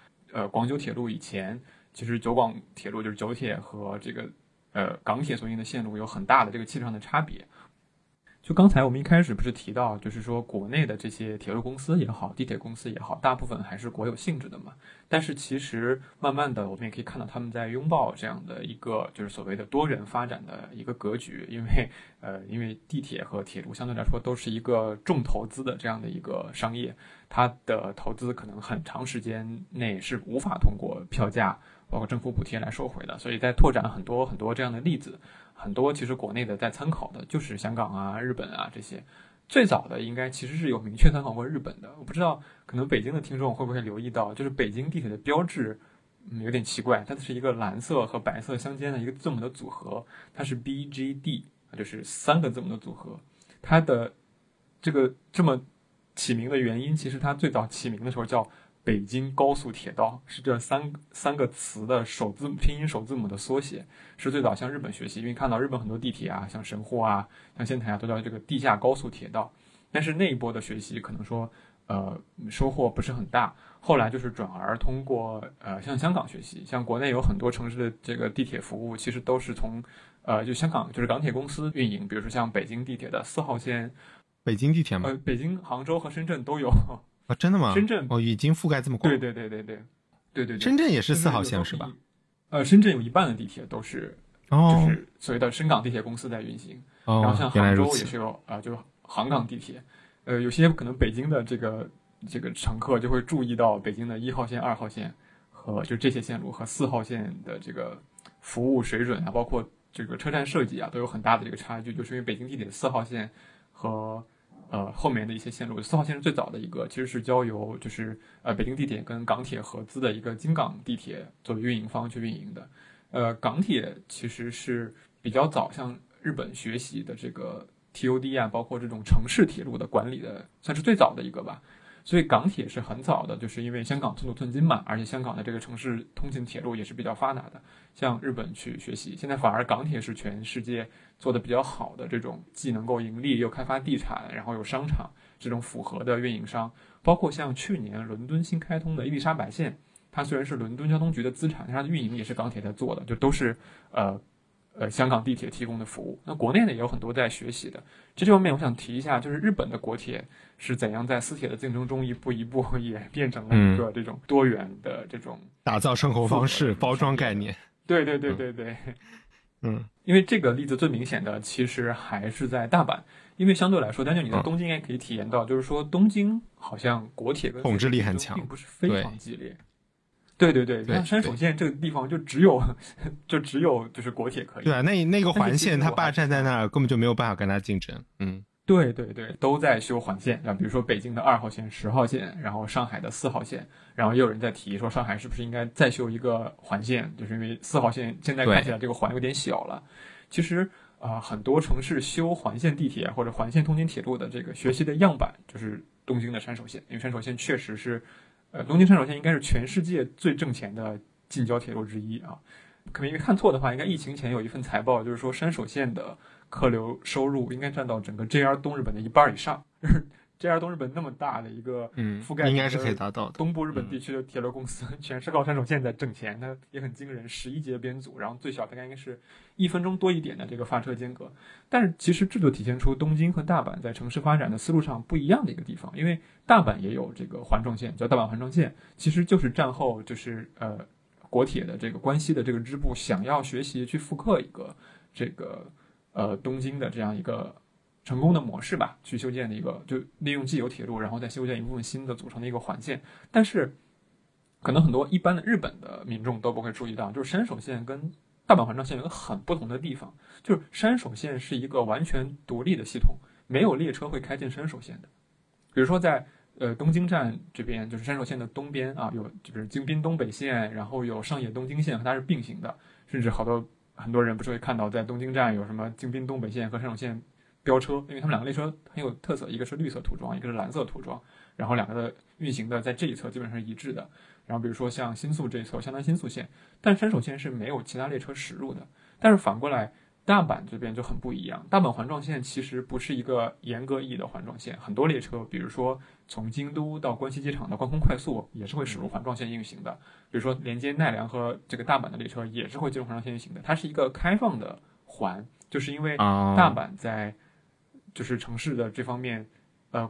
广九铁路以前，其实九广铁路就是九铁和这个港铁所运营的线路有很大的这个气质上的差别。就刚才我们一开始不是提到，就是说国内的这些铁路公司也好，地铁公司也好，大部分还是国有性质的嘛。但是其实慢慢的我们也可以看到他们在拥抱这样的一个就是所谓的多元发展的一个格局，因为地铁和铁路相对来说都是一个重投资的这样的一个商业，它的投资可能很长时间内是无法通过票价包括政府补贴来收回的，所以在拓展很多很多这样的例子，很多其实国内的在参考的就是香港啊、日本啊这些，最早的应该其实是有明确参考过日本的。我不知道可能北京的听众会不会留意到，就是北京地铁的标志有点奇怪，它是一个蓝色和白色相间的一个字母的组合，它是 BGD， 就是3个字母的组合。它的这个这么起名的原因，其实它最早起名的时候叫北京高速铁道，是这三个词的拼音首字母的缩写，是最早向日本学习，因为看到日本很多地铁啊，像神户啊、像仙台啊，都叫这个地下高速铁道。但是那一波的学习可能说收获不是很大，后来就是转而通过向香港学习，像国内有很多城市的这个地铁服务其实都是从就香港就是港铁公司运营，比如说像北京地铁的4号线，北京地铁吗？北京、杭州和深圳都有。哦、真的吗？深圳、哦、已经覆盖这么广。对，深圳也是4号线是吧？深圳有一半的地铁都是、哦、就是所谓的深港地铁公司在运行、哦、然后像杭州也是有就是杭港地铁。有些可能北京的这个乘客就会注意到北京的1号线、2号线和就这些线路和4号线的这个服务水准啊，包括这个车站设计啊，都有很大的这个差距，就是因为北京地铁4号线和后面的一些线路，4号线是最早的一个，其实是交由就是北京地铁跟港铁合资的一个京港地铁作为运营方去运营的。港铁其实是比较早向日本学习的这个 TOD 啊，包括这种城市铁路的管理的，算是最早的一个吧。所以港铁是很早的，就是因为香港寸土寸金嘛，而且香港的这个城市通勤铁路也是比较发达的，向日本去学习。现在反而港铁是全世界做的比较好的这种既能够盈利又开发地产，然后有商场这种符合的运营商，包括像去年伦敦新开通的伊丽莎白线，它虽然是伦敦交通局的资产，它的运营也是港铁在做的，就都是香港地铁提供的服务。那国内呢也有很多在学习的这方面，我想提一下，就是日本的国铁是怎样在私铁的竞争中一步一步也变成了一个这种多元的这种打造生活方式、包装概念。对，嗯，因为这个例子最明显的其实还是在大阪，因为相对来说，但是你在东京应该可以体验到，就是说东京好像国铁跟统治力很强，并不是非常激烈。对，像山手线这个地方就只有就是国铁可以。对啊，那个环线它霸占在那儿，根本就没有办法跟它竞争。嗯，对，都在修环线，比如说北京的2号线、10号线，然后上海的4号线，然后也有人在提说上海是不是应该再修一个环线，就是因为4号线现在看起来这个环有点小了。其实很多城市修环线地铁或者环线通勤铁路的这个学习的样板就是东京的山手线，因为山手线确实是。东京山手线应该是全世界最挣钱的近郊铁路之一啊，可能因为看错的话，应该疫情前有一份财报，就是说山手线的客流收入应该占到整个 JR 东日本的一半以上。JR 东日本那么大的一个覆盖，应该是可以达到的。东部日本地区的铁路公司全是靠山手线在挣钱，它也很惊人，11节编组，然后最小大概应该是1分钟多一点的这个发车间隔。但是其实这就体现出东京和大阪在城市发展的思路上不一样的一个地方，因为大阪也有这个环状线，叫大阪环状线，其实就是战后就是国铁的这个关西的这个支部想要学习去复刻一个这个东京的这样一个。成功的模式吧，去修建的一个，就利用既有铁路，然后再修建一部分新的组成的一个环线。但是，可能很多一般的日本的民众都不会注意到，就是山手线跟大阪环状线有一个很不同的地方，就是山手线是一个完全独立的系统，没有列车会开进山手线的。比如说在东京站这边，就是山手线的东边啊，有就是京滨东北线，然后有上野东京线，和它是并行的。甚至很多人不是会看到在东京站有什么京滨东北线和山手线。飙车，因为他们两个列车很有特色，一个是绿色涂装，一个是蓝色涂装，然后两个的运行的在这一侧基本上是一致的。然后比如说像新宿这一侧，湘南新宿线，但山手线是没有其他列车驶入的。但是反过来，大阪这边就很不一样。大阪环状线其实不是一个严格意义的环状线，很多列车，比如说从京都到关西机场的关空快速也是会驶入环状线运行的。比如说连接奈良和这个大阪的列车也是会进入环状线运行的。它是一个开放的环，就是因为大阪在就是城市的这方面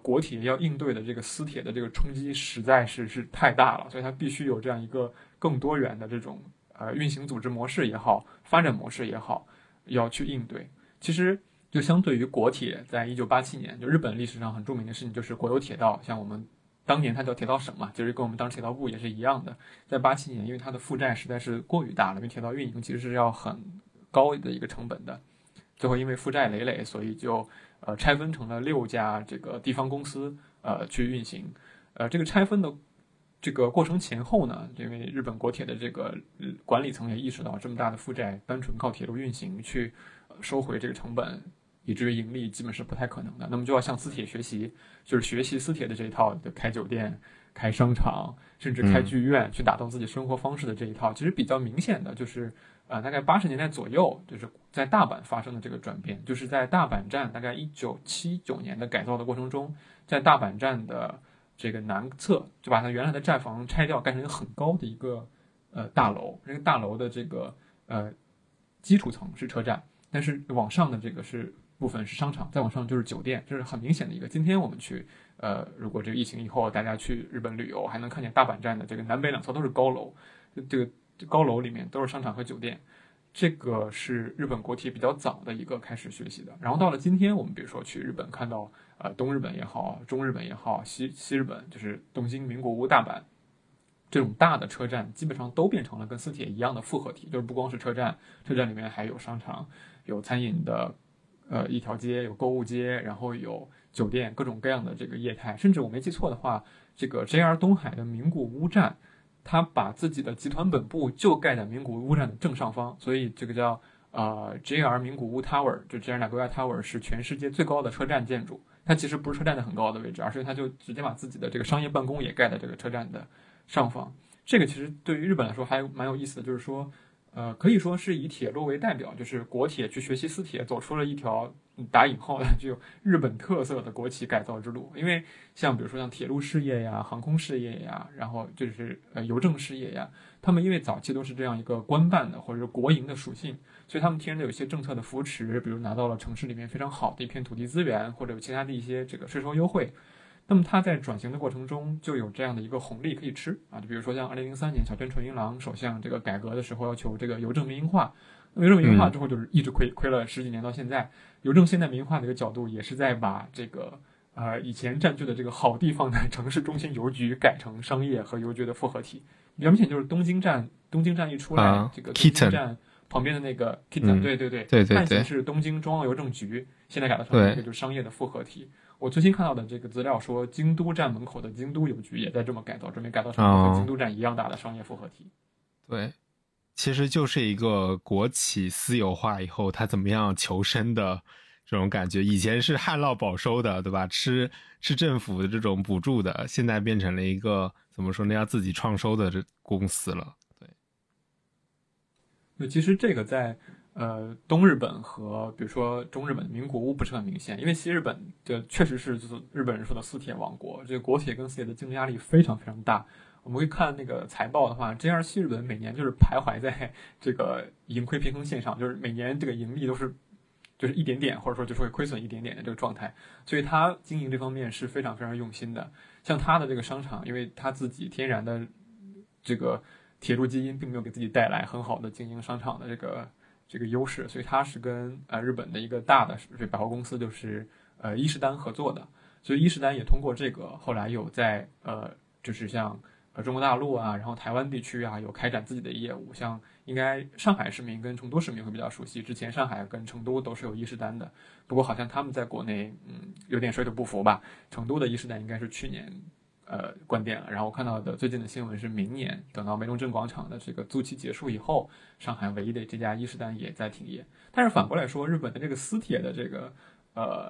国铁要应对的这个私铁的这个冲击实在是太大了，所以它必须有这样一个更多元的这种运行组织模式也好，发展模式也好，要去应对。其实就相对于国铁，在1987年就日本历史上很著名的事情就是国有铁道，像我们当年它叫铁道省嘛，就是跟我们当时铁道部也是一样的。在87年因为它的负债实在是过于大了，因为铁道运营其实是要很高的一个成本的，最后因为负债累累，所以就拆分成了6家这个地方公司去运行。这个拆分的这个过程前后呢，因为日本国铁的这个管理层也意识到这么大的负债单纯靠铁路运行去收回这个成本以至于盈利基本是不太可能的，那么就要向私铁学习，就是学习私铁的这一套，开酒店、开商场，甚至开剧院，去打造自己生活方式的这一套。其实比较明显的就是大概80年代左右，就是在大阪发生的这个转变，就是在大阪站大概1979年的改造的过程中，在大阪站的这个南侧就把它原来的站房拆掉，盖成一个很高的一个大楼，这个大楼的这个基础层是车站，但是往上的这个是部分是商场，再往上就是酒店，这是很明显的一个。今天我们去如果这个疫情以后大家去日本旅游，还能看见大阪站的这个南北两侧都是高楼，这个高楼里面都是商场和酒店，这个是日本国铁比较早的一个开始学习的。然后到了今天我们比如说去日本看到东日本也好，中日本也好，西日本就是东京、名古屋、大阪，这种大的车站基本上都变成了跟私铁一样的复合体，就是不光是车站里面还有商场，有餐饮的一条街，有购物街，然后有酒店，各种各样的这个业态。甚至我没记错的话，这个 JR 东海的名古屋站，他把自己的集团本部就盖在名古屋站的正上方，所以这个叫JR 名古屋 Tower， 就 JR 名古屋 Tower 是全世界最高的车站建筑。它其实不是车站的很高的位置，而是它就直接把自己的这个商业办公也盖在这个车站的上方。这个其实对于日本来说还蛮有意思的，就是说可以说是以铁路为代表，就是国铁去学习私铁，走出了一条打引号的具有日本特色的国企改造之路。因为像比如说像铁路事业呀、航空事业呀，然后就是邮政事业呀，他们因为早期都是这样一个官办的或者是国营的属性，所以他们天然的有些政策的扶持，比如拿到了城市里面非常好的一片土地资源，或者有其他的一些这个税收优惠。那么它在转型的过程中就有这样的一个红利可以吃啊，就比如说像2003年小泉纯一郎首相这个改革的时候要求这个邮政民营化，那么邮政民营化之后就是一直亏了10几年到现在。邮政现代民营化的一个角度也是在把这个以前占据的这个好地方的城市中心邮局改成商业和邮局的复合体。比较明显就是东京站一出来，这个东京站旁边的那个 Kitten，对，以前是东京中央邮政局，现在改造成一个就是商业的复合体。我最新看到的这个资料说，京都站门口的京都邮局也在这么改造，准备改造成和京都站一样大的商业复合体。对，其实就是一个国企私有化以后，它怎么样求生的这种感觉。以前是旱涝保收的，对吧？吃政府的这种补助的，现在变成了一个怎么说呢，要自己创收的这公司了。对，其实这个在东日本和比如说中日本名古屋不是很明显，因为西日本就确实是就是日本人说的私铁王国，这个国铁跟私铁的竞争压力非常非常大。我们会看那个财报的话，这样西日本每年就是徘徊在这个盈亏平衡线上，就是每年这个盈利都是就是一点点，或者说就是会亏损一点点的这个状态，所以他经营这方面是非常非常用心的。像他的这个商场，因为他自己天然的这个铁路基因并没有给自己带来很好的经营商场的这个优势，所以它是跟日本的一个大的百货公司就是伊势丹合作的，所以伊势丹也通过这个后来有在就是像中国大陆啊，然后台湾地区啊有开展自己的业务，像应该上海市民跟成都市民会比较熟悉，之前上海跟成都都是有伊势丹的，不过好像他们在国内有点水土不服吧，成都的伊势丹应该是去年关店了，然后我看到的最近的新闻是明年等到梅东镇广场的这个租期结束以后，上海唯一的这家伊势丹也在停业。但是反过来说，日本的这个私铁的这个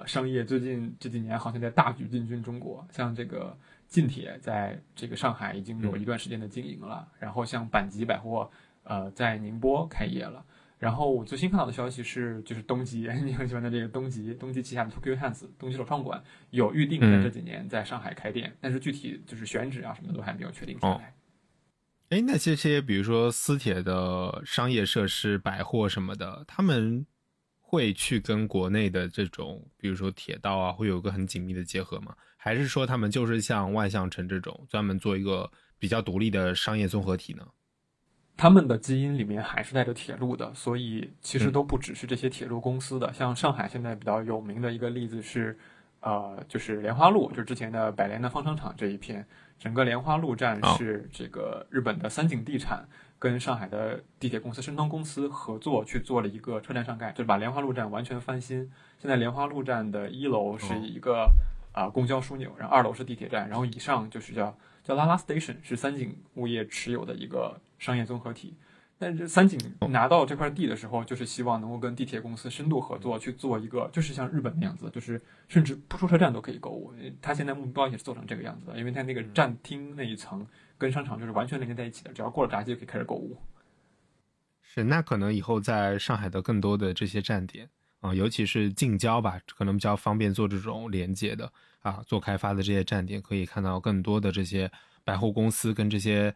商业最近这几年好像在大举进军中国，像这个近铁在这个上海已经有一段时间的经营了，然后像阪急百货在宁波开业了，然后我最新看到的消息是，就是东急，你很喜欢的这个东急旗下的 Tokyo Hands 东急首创馆有预定在这几年在上海开店，但是具体就是选址啊什么都还没有确定下来。那这些比如说私铁的商业设施、百货什么的，他们会去跟国内的这种比如说铁道啊会有个很紧密的结合吗？还是说他们就是像万象城这种专门做一个比较独立的商业综合体呢？他们的基因里面还是带着铁路的，所以其实都不只是这些铁路公司的，像上海现在比较有名的一个例子是就是莲花路，就是之前的百联南方商场这一片，整个莲花路站是这个日本的三井地产跟上海的地铁公司申通公司合作去做了一个车站上盖，就是把莲花路站完全翻新。现在莲花路站的一楼是一个公交枢纽，然后二楼是地铁站，然后以上就是叫拉拉 station， 是三井物业持有的一个商业综合体。但是三井拿到这块地的时候，就是希望能够跟地铁公司深度合作去做一个，就是像日本那样子，就是甚至不出车站都可以购物。他现在目标也是做成这个样子的，因为他那个站厅那一层跟商场就是完全连接在一起的，只要过了闸机就可以开始购物。是，那可能以后在上海的更多的这些站点尤其是近郊吧，可能比较方便做这种连接的做开发的这些站点，可以看到更多的这些百货公司跟这些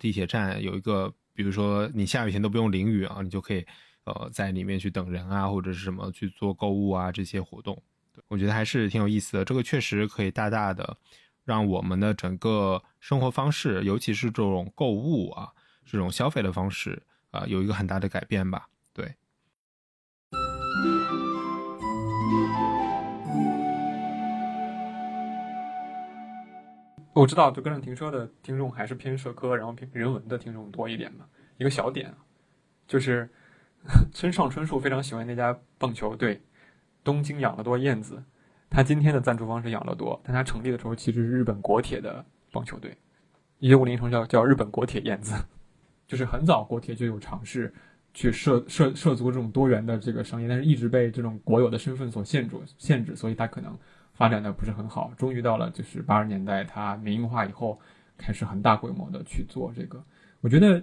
地铁站有一个。比如说你下雨天都不用淋雨你就可以在里面去等人啊，或者是什么去做购物啊这些活动。对，我觉得还是挺有意思的，这个确实可以大大的让我们的整个生活方式，尤其是这种购物啊这种消费的方式有一个很大的改变吧。对。我知道就跟上停车的听众还是偏社科然后偏人文的听众多一点嘛。一个小点就是村上春树非常喜欢那家棒球队东京养乐多燕子，他今天的赞助方是养乐多，但他成立的时候其实是日本国铁的棒球队，1950年叫日本国铁燕子，就是很早国铁就有尝试去涉足这种多元的这个商业，但是一直被这种国有的身份所限制，所以他可能发展的不是很好，终于到了就是80年代，它民营化以后，开始很大规模的去做这个。我觉得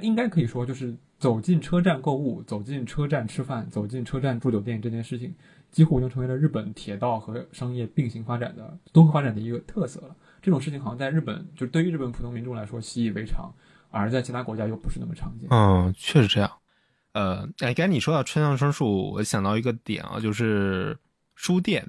应该可以说，就是走进车站购物、走进车站吃饭、走进车站住酒店这件事情，几乎已经成为了日本铁道和商业并行发展的综合发展的一个特色了。这种事情好像在日本，就对于日本普通民众来说习以为常，而在其他国家又不是那么常见。嗯，确实这样。刚才你说到村上春树，我想到一个点就是书店。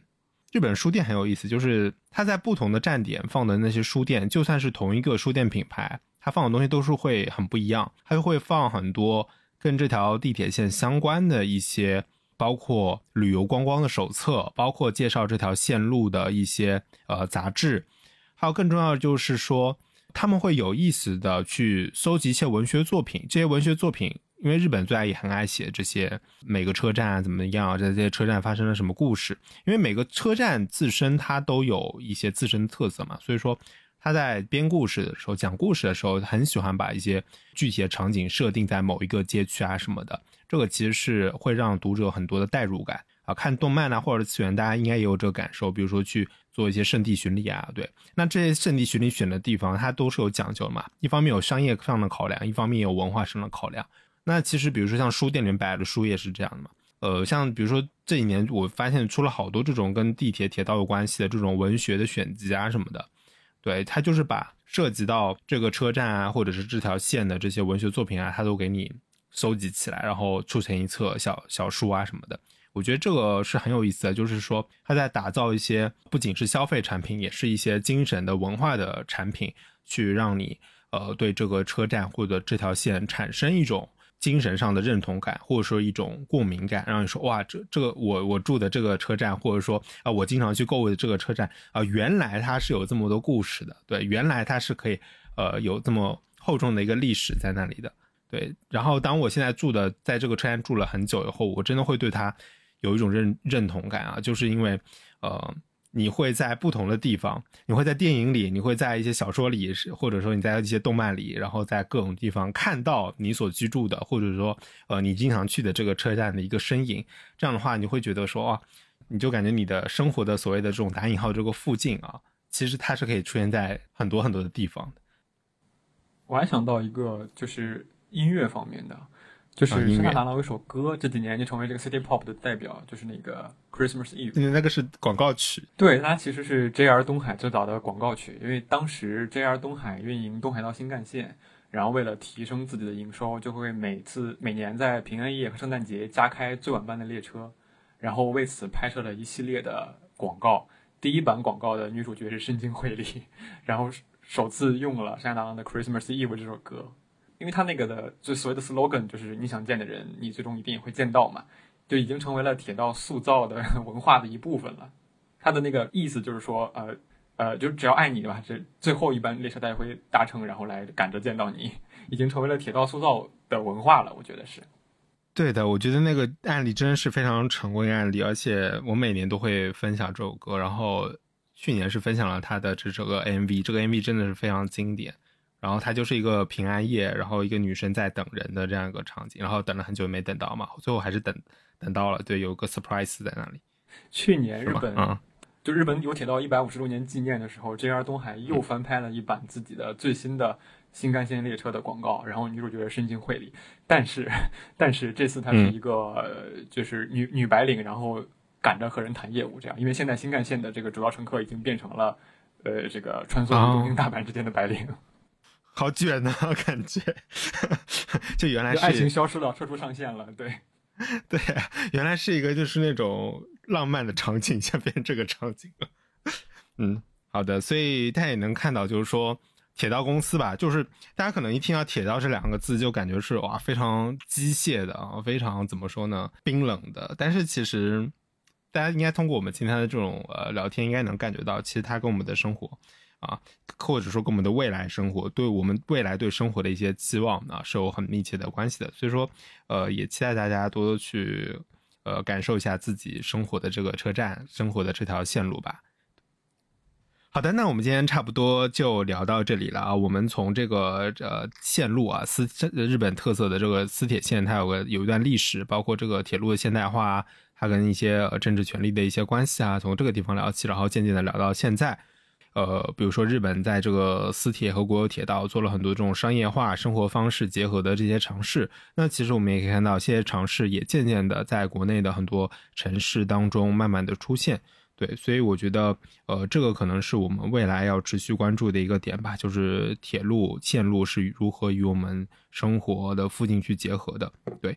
日本书店很有意思，就是它在不同的站点放的那些书店，就算是同一个书店品牌，它放的东西都是会很不一样，它会放很多跟这条地铁线相关的一些，包括旅游观光的手册，包括介绍这条线路的一些杂志，还有更重要的就是说他们会有意思的去搜集一些文学作品，这些文学作品因为日本最爱也很爱写这些每个车站怎么样，在这些车站发生了什么故事，因为每个车站自身它都有一些自身的特色嘛，所以说他在编故事的时候讲故事的时候很喜欢把一些具体的场景设定在某一个街区啊什么的，这个其实是会让读者很多的代入感看动漫啊或者次元大家应该也有这个感受，比如说去做一些圣地巡礼啊，对，那这些圣地巡礼选的地方它都是有讲究嘛，一方面有商业上的考量，一方面有文化上的考量。那其实比如说像书店里面摆的书也是这样的嘛，像比如说这几年我发现出了好多这种跟地铁铁道有关系的这种文学的选集啊什么的，对，它就是把涉及到这个车站啊或者是这条线的这些文学作品啊它都给你收集起来，然后出成一册小书啊什么的。我觉得这个是很有意思的，就是说它在打造一些不仅是消费产品，也是一些精神的文化的产品，去让你对这个车站或者这条线产生一种精神上的认同感，或者说一种共鸣感，让你说哇，这个我住的这个车站，或者说我经常去购物的这个车站原来它是有这么多故事的，对，原来它是可以有这么厚重的一个历史在那里的，对。然后当我现在住的在这个车站住了很久以后，我真的会对它有一种认同感就是因为你会在不同的地方，你会在电影里，你会在一些小说里，或者说你在一些动漫里，然后在各种地方看到你所居住的，或者说你经常去的这个车站的一个身影，这样的话你会觉得说你就感觉你的生活的所谓的这种打引号这个附近其实它是可以出现在很多很多的地方的。我还想到一个就是音乐方面的，就是圣诞达郎有一首歌，这几年就成为这个 City Pop 的代表，就是那个 Christmas Eve。那个是广告曲。对，它其实是 JR 东海最早的广告曲，因为当时 JR 东海运营东海道新干线，然后为了提升自己的营收，就会每年在平安夜和圣诞节加开最晚班的列车，然后为此拍摄了一系列的广告。第一版广告的女主角是深津绘里，然后首次用了山下达郎的 Christmas Eve 这首歌，因为他那个的就所谓的 slogan 就是你想见的人你最终一定也会见到嘛，就已经成为了铁道塑造的文化的一部分了。他的那个意思就是说就只要爱你吧，这最后一班列车它也会搭乘，然后来赶着见到你，已经成为了铁道塑造的文化了。我觉得是对的，我觉得那个案例真是非常成功的案例，而且我每年都会分享这首歌，然后去年是分享了他的这首歌 MV， 这个 MV 真的是非常经典。然后它就是一个平安夜，然后一个女生在等人的这样一个场景，然后等了很久没等到嘛，最后还是等到了，对，有个 surprise 在那里。去年日本就日本有铁道150周年纪念的时候 JR 东海又翻拍了一版自己的最新的新干线列车的广告，然后女主角深津绘里，但是这次她是一个就是女白领，然后赶着和人谈业务这样，因为现在新干线的这个主要乘客已经变成了这个穿梭东京大阪之间的白领。好卷啊感觉就原来是就爱情消失了，车出上线了。对、啊，原来是一个就是那种浪漫的场景下变成这个场景了。好的，所以大家也能看到就是说铁道公司吧，就是大家可能一听到铁道这两个字就感觉是哇非常机械的啊，非常怎么说呢，冰冷的，但是其实大家应该通过我们今天的这种聊天应该能感觉到，其实它跟我们的生活啊，或者说跟我们的未来生活，对我们未来对生活的一些期望啊，是有很密切的关系的。所以说也期待大家多多去感受一下自己生活的这个车站，生活的这条线路吧。好的，那我们今天差不多就聊到这里了啊。我们从这个线路啊，日本特色的这个私铁线，它有一段历史，包括这个铁路的现代化，它跟一些政治权力的一些关系啊，从这个地方聊起，然后渐渐的聊到现在。比如说日本在这个私铁和国有铁道做了很多这种商业化生活方式结合的这些尝试，那其实我们也可以看到这些尝试也渐渐的在国内的很多城市当中慢慢的出现。对，所以我觉得这个可能是我们未来要持续关注的一个点吧，就是铁路线路是如何与我们生活的附近去结合的。对，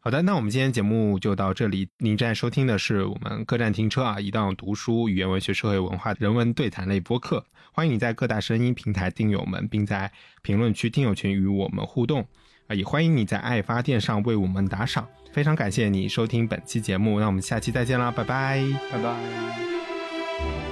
好的，那我们今天节目就到这里。您正在收听的是我们各站停车啊，一档读书、语言文学、社会文化、人文对谈类播客。欢迎你在各大声音平台订阅我们，并在评论区、听友群与我们互动啊，也欢迎你在爱发电上为我们打赏。非常感谢你收听本期节目，那我们下期再见啦，拜拜，拜拜。